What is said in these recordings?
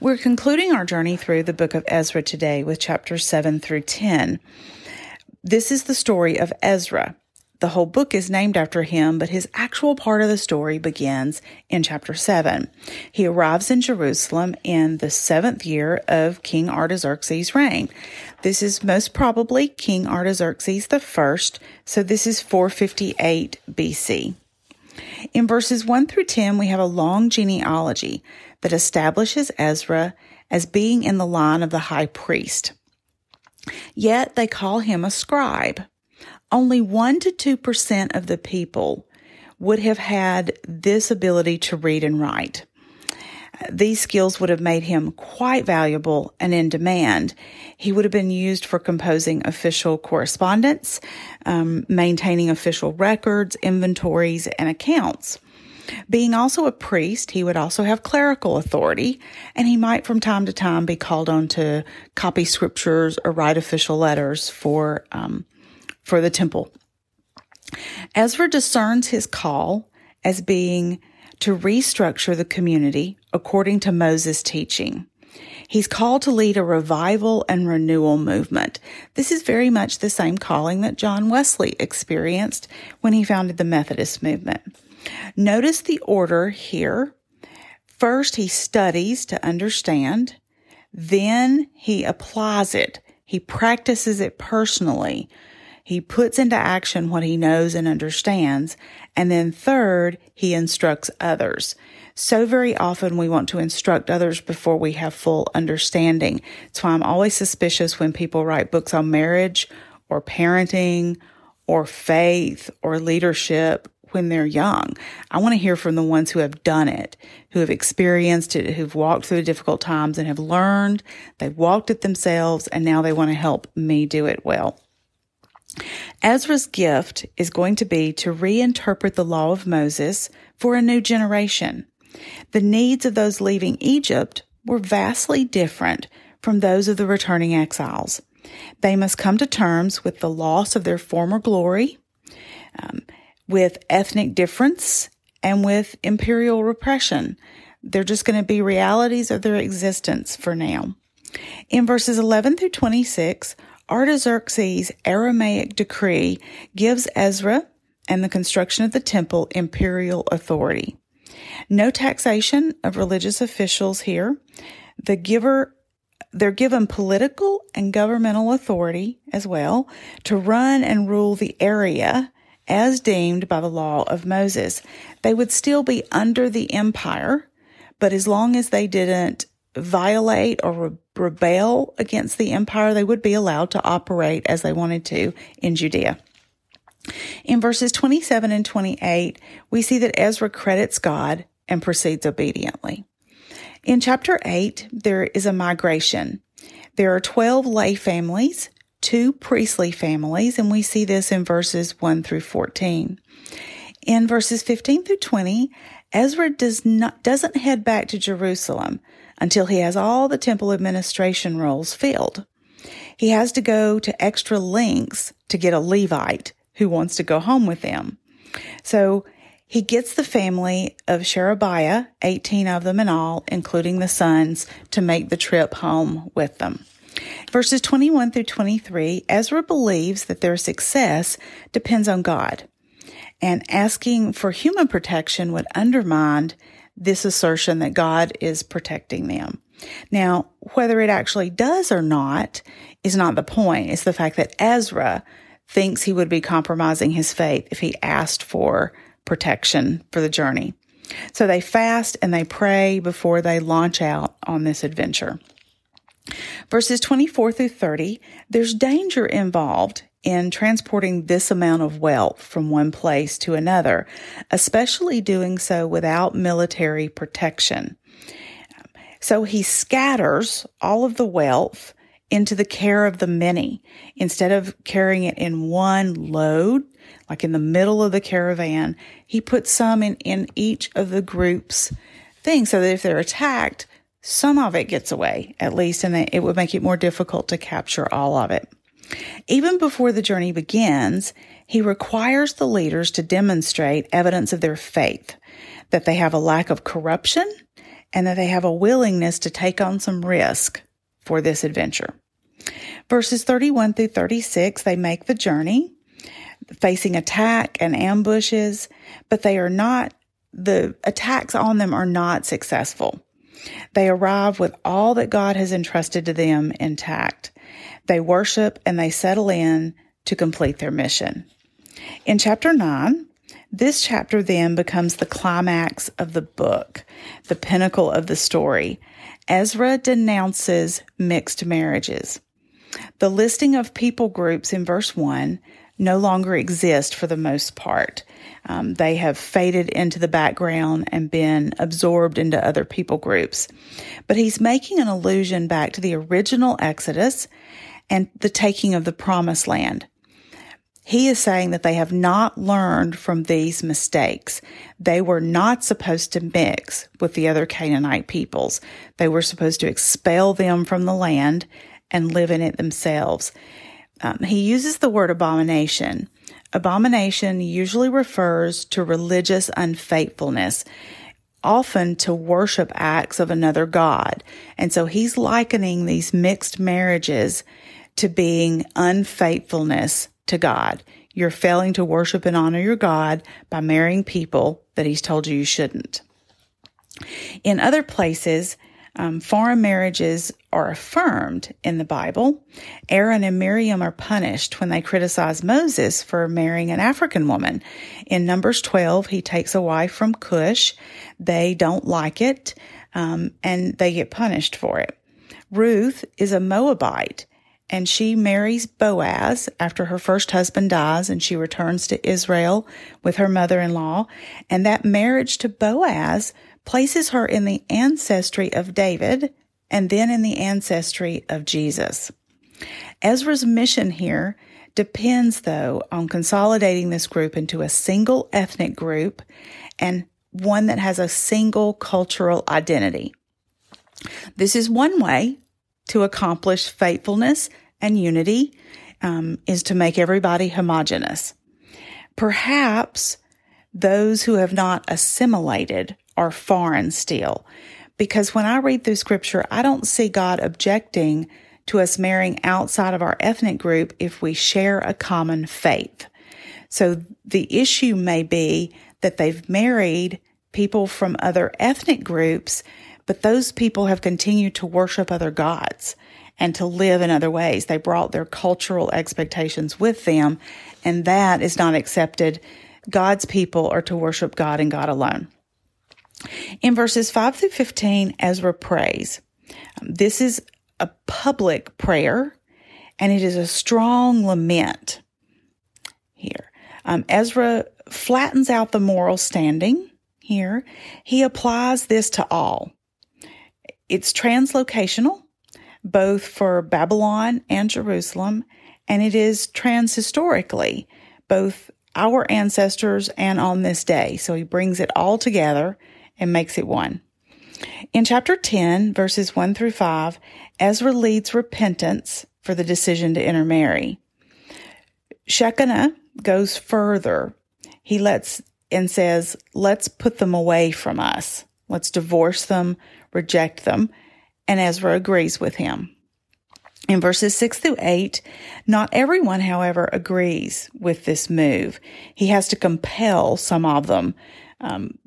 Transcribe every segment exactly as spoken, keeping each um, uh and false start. We're concluding our journey through the book of Ezra today with chapters seven through ten. This is the story of Ezra. The whole book is named after him, but his actual part of the story begins in chapter seven. He arrives in Jerusalem in the seventh year of King Artaxerxes' reign. This is most probably King Artaxerxes the First, so this is four fifty-eight B C. In verses one through ten, we have a long genealogy that establishes Ezra as being in the line of the high priest. Yet they call him a scribe. Only one to two percent of the people would have had this ability to read and write. These skills would have made him quite valuable and in demand. He would have been used for composing official correspondence, um, maintaining official records, inventories, and accounts. Being also a priest, he would also have clerical authority, and he might from time to time be called on to copy scriptures or write official letters for um for the temple. Ezra discerns his call as being to restructure the community according to Moses' teaching. He's called to lead a revival and renewal movement. This is very much the same calling that John Wesley experienced when he founded the Methodist movement. Notice the order here. First, he studies to understand. Then he applies it. He practices it personally. He puts into action what he knows and understands. And then third, he instructs others. So very often we want to instruct others before we have full understanding. That's why I'm always suspicious when people write books on marriage or parenting or faith or leadership when they're young. I want to hear from the ones who have done it, who have experienced it, who've walked through difficult times and have learned. They've walked it themselves, and now they want to help me do it well. Ezra's gift is going to be to reinterpret the law of Moses for a new generation. The needs of those leaving Egypt were vastly different from those of the returning exiles. They must come to terms with the loss of their former glory, um, with ethnic difference, and with imperial repression. They're just going to be realities of their existence for now. In verses eleven through twenty-six, Artaxerxes' Aramaic decree gives Ezra and the construction of the temple imperial authority. No taxation of religious officials here. The giver, they're given political and governmental authority as well to run and rule the area as deemed by the law of Moses. They would still be under the empire, but as long as they didn't violate or rebel, rebel against the empire, they would be allowed to operate as they wanted to in Judea. In verses twenty-seven and twenty-eight, we see that Ezra credits God and proceeds obediently. In chapter eight, there is a migration. There are twelve lay families, two priestly families, and we see this in verses one through fourteen. In verses fifteen through twenty, Ezra does not, doesn't head back to Jerusalem until he has all the temple administration roles filled. He has to go to extra lengths to get a Levite who wants to go home with them. So he gets the family of Sherebiah, eighteen of them in all, including the sons, to make the trip home with them. Verses twenty-one through twenty-three, Ezra believes that their success depends on God, and asking for human protection would undermine this assertion that God is protecting them. Now, whether it actually does or not is not the point. It's the fact that Ezra thinks he would be compromising his faith if he asked for protection for the journey. So they fast and they pray before they launch out on this adventure. Verses twenty-four through thirty, there's danger involved in transporting this amount of wealth from one place to another, especially doing so without military protection. So he scatters all of the wealth into the care of the many, instead of carrying it in one load, like in the middle of the caravan. He puts some in, in each of the group's things, so that if they're attacked, some of it gets away, at least, and it would make it more difficult to capture all of it. Even before the journey begins, he requires the leaders to demonstrate evidence of their faith, that they have a lack of corruption, and that they have a willingness to take on some risk for this adventure. Verses thirty-one through thirty-six, they make the journey, facing attack and ambushes, but they are not, the attacks on them are not successful. They arrive with all that God has entrusted to them intact. They worship and they settle in to complete their mission. In chapter nine, this chapter then becomes the climax of the book, the pinnacle of the story. Ezra denounces mixed marriages. The listing of people groups in verse one no longer exist for the most part. Um, they have faded into the background and been absorbed into other people groups. But he's making an allusion back to the original Exodus and the taking of the Promised Land. He is saying that they have not learned from these mistakes. They were not supposed to mix with the other Canaanite peoples. They were supposed to expel them from the land and live in it themselves. Um, he uses the word abomination. Abomination usually refers to religious unfaithfulness, often to worship acts of another god. And so he's likening these mixed marriages to being unfaithfulness to God. You're failing to worship and honor your God by marrying people that he's told you you shouldn't. In other places, Um, foreign marriages are affirmed in the Bible. Aaron and Miriam are punished when they criticize Moses for marrying an African woman. In Numbers twelve, he takes a wife from Cush. They don't like it, um, and they get punished for it. Ruth is a Moabite, and she marries Boaz after her first husband dies, and she returns to Israel with her mother-in-law. And that marriage to Boaz places her in the ancestry of David and then in the ancestry of Jesus. Ezra's mission here depends, though, on consolidating this group into a single ethnic group and one that has a single cultural identity. This is one way to accomplish faithfulness and unity, um, is to make everybody homogeneous. Perhaps those who have not assimilated are foreign still, because when I read through Scripture, I don't see God objecting to us marrying outside of our ethnic group if we share a common faith. So the issue may be that they've married people from other ethnic groups, but those people have continued to worship other gods and to live in other ways. They brought their cultural expectations with them, and that is not accepted. God's people are to worship God and God alone. In verses five through fifteen, Ezra prays. This is a public prayer, and it is a strong lament here. Um, Ezra flattens out the moral standing here. He applies this to all. It's translocational, both for Babylon and Jerusalem, and it is transhistorically, both our ancestors and on this day. So he brings it all together and makes it one. In chapter ten, verses one through five, Ezra leads repentance for the decision to intermarry. Shekinah goes further. He lets and says, let's put them away from us. Let's divorce them, reject them. And Ezra agrees with him. In verses six through eight, not everyone, however, agrees with this move. He has to compel some of them, um,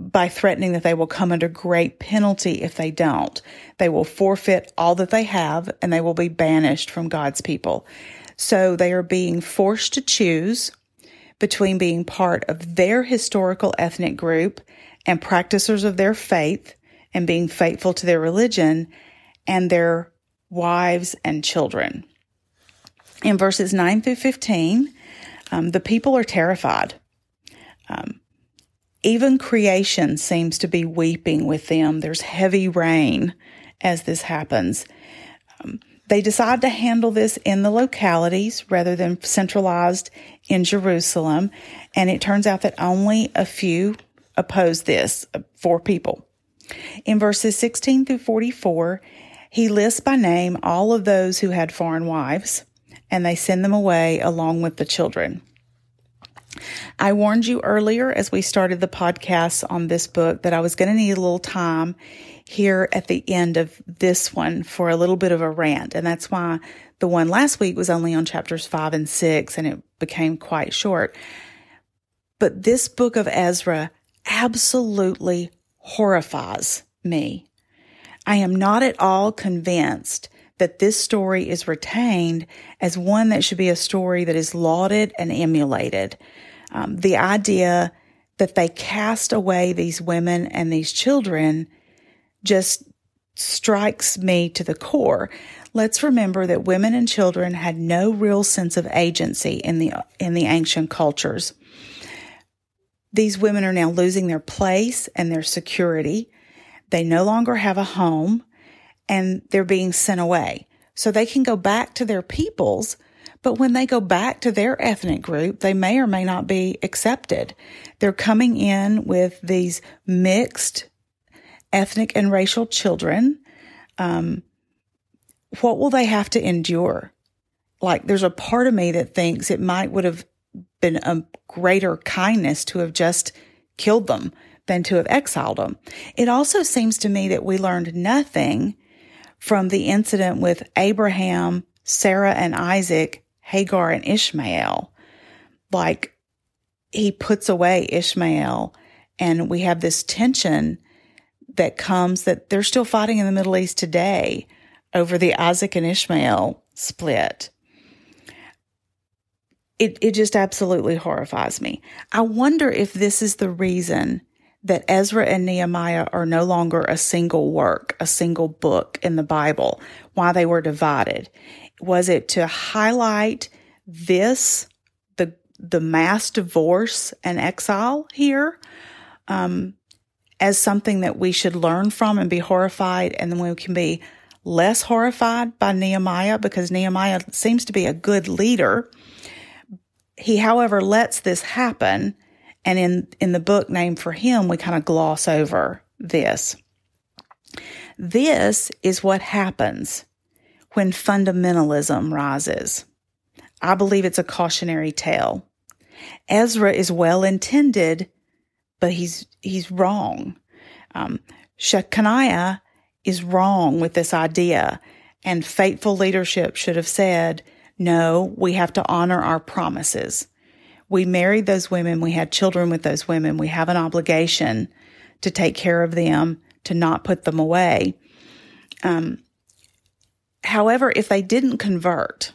by threatening that they will come under great penalty if they don't. They will forfeit all that they have, and they will be banished from God's people. So they are being forced to choose between being part of their historical ethnic group and practicers of their faith and being faithful to their religion and their wives and children. In verses nine through fifteen, um, the people are terrified. Um, Even creation seems to be weeping with them. There's heavy rain as this happens. Um, they decide to handle this in the localities rather than centralized in Jerusalem. And it turns out that only a few oppose this, four people. In verses sixteen through forty-four, he lists by name all of those who had foreign wives, and they send them away along with the children. I warned you earlier as we started the podcast on this book that I was going to need a little time here at the end of this one for a little bit of a rant. And that's why the one last week was only on chapters five and six, and it became quite short. But this book of Ezra absolutely horrifies me. I am not at all convinced that this story is retained as one that should be a story that is lauded and emulated. Um, the idea that they cast away these women and these children just strikes me to the core. Let's remember that women and children had no real sense of agency in the in the ancient cultures. These women are now losing their place and their security. They no longer have a home, and they're being sent away. So they can go back to their peoples, but when they go back to their ethnic group, they may or may not be accepted. They're coming in with these mixed ethnic and racial children. Um, what will they have to endure? Like, there's a part of me that thinks it might would have been a greater kindness to have just killed them than to have exiled them. It also seems to me that we learned nothing from the incident with Abraham, Sarah, and Isaac, Hagar, and Ishmael. Like, he puts away Ishmael, and we have this tension that comes that they're still fighting in the Middle East today over the Isaac and Ishmael split. It it just absolutely horrifies me. I wonder if this is the reason that Ezra and Nehemiah are no longer a single work, a single book in the Bible, why they were divided. Was it to highlight this, the the mass divorce and exile here, um, as something that we should learn from and be horrified, and then we can be less horrified by Nehemiah, because Nehemiah seems to be a good leader. He, however, lets this happen, and in, in the book named for him, we kind of gloss over this. This is what happens when fundamentalism rises. I believe it's a cautionary tale. Ezra is well-intended, but he's he's wrong. Um, Shechaniah is wrong with this idea, and faithful leadership should have said, no, we have to honor our promises. We married those women. We had children with those women. We have an obligation to take care of them, to not put them away. Um, however, if they didn't convert,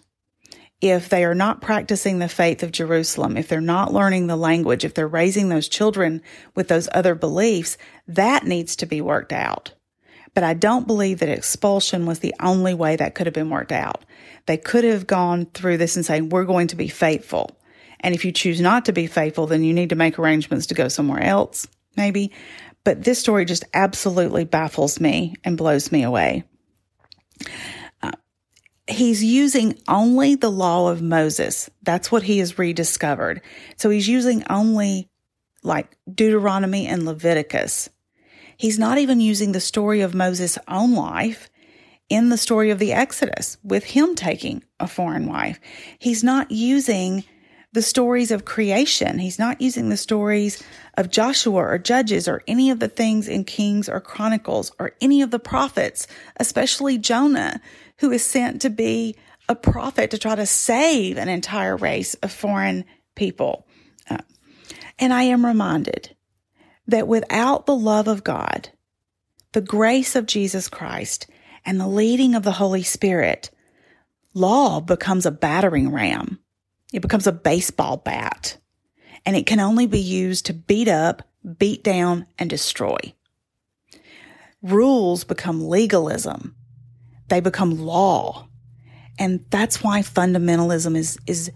if they are not practicing the faith of Jerusalem, if they're not learning the language, if they're raising those children with those other beliefs, that needs to be worked out. But I don't believe that expulsion was the only way that could have been worked out. They could have gone through this and saying, we're going to be faithful. And if you choose not to be faithful, then you need to make arrangements to go somewhere else, maybe. But this story just absolutely baffles me and blows me away. Uh, he's using only the law of Moses. That's what he has rediscovered. So he's using only like Deuteronomy and Leviticus. He's not even using the story of Moses' own life in the story of the Exodus with him taking a foreign wife. He's not using the stories of creation. He's not using the stories of Joshua or Judges or any of the things in Kings or Chronicles or any of the prophets, especially Jonah, who is sent to be a prophet to try to save an entire race of foreign people. Uh, and I am reminded that without the love of God, the grace of Jesus Christ, and the leading of the Holy Spirit, law becomes a battering ram. It becomes a baseball bat, and it can only be used to beat up, beat down, and destroy. Rules become legalism. They become law, and that's why fundamentalism is, is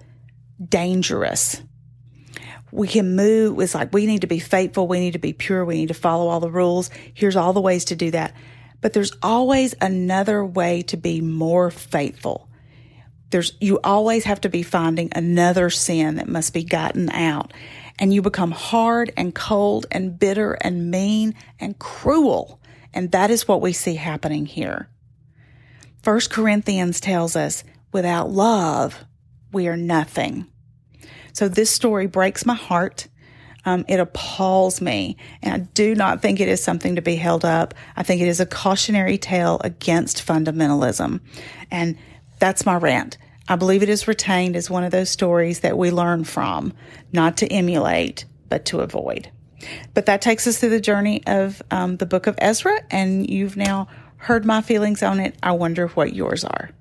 dangerous. we can move. It's like we need to be faithful. We need to be pure. We need to follow all the rules. Here's all the ways to do that. But there's always another way to be more faithful. There's, you always have to be finding another sin that must be gotten out. And you become hard and cold and bitter and mean and cruel. And that is what we see happening here. First Corinthians tells us, without love, we are nothing. So this story breaks my heart. Um, it appalls me. And I do not think it is something to be held up. I think it is a cautionary tale against fundamentalism. And that's my rant. I believe it is retained as one of those stories that we learn from, not to emulate, but to avoid. But that takes us through the journey of um, the book of Ezra, and you've now heard my feelings on it. I wonder what yours are.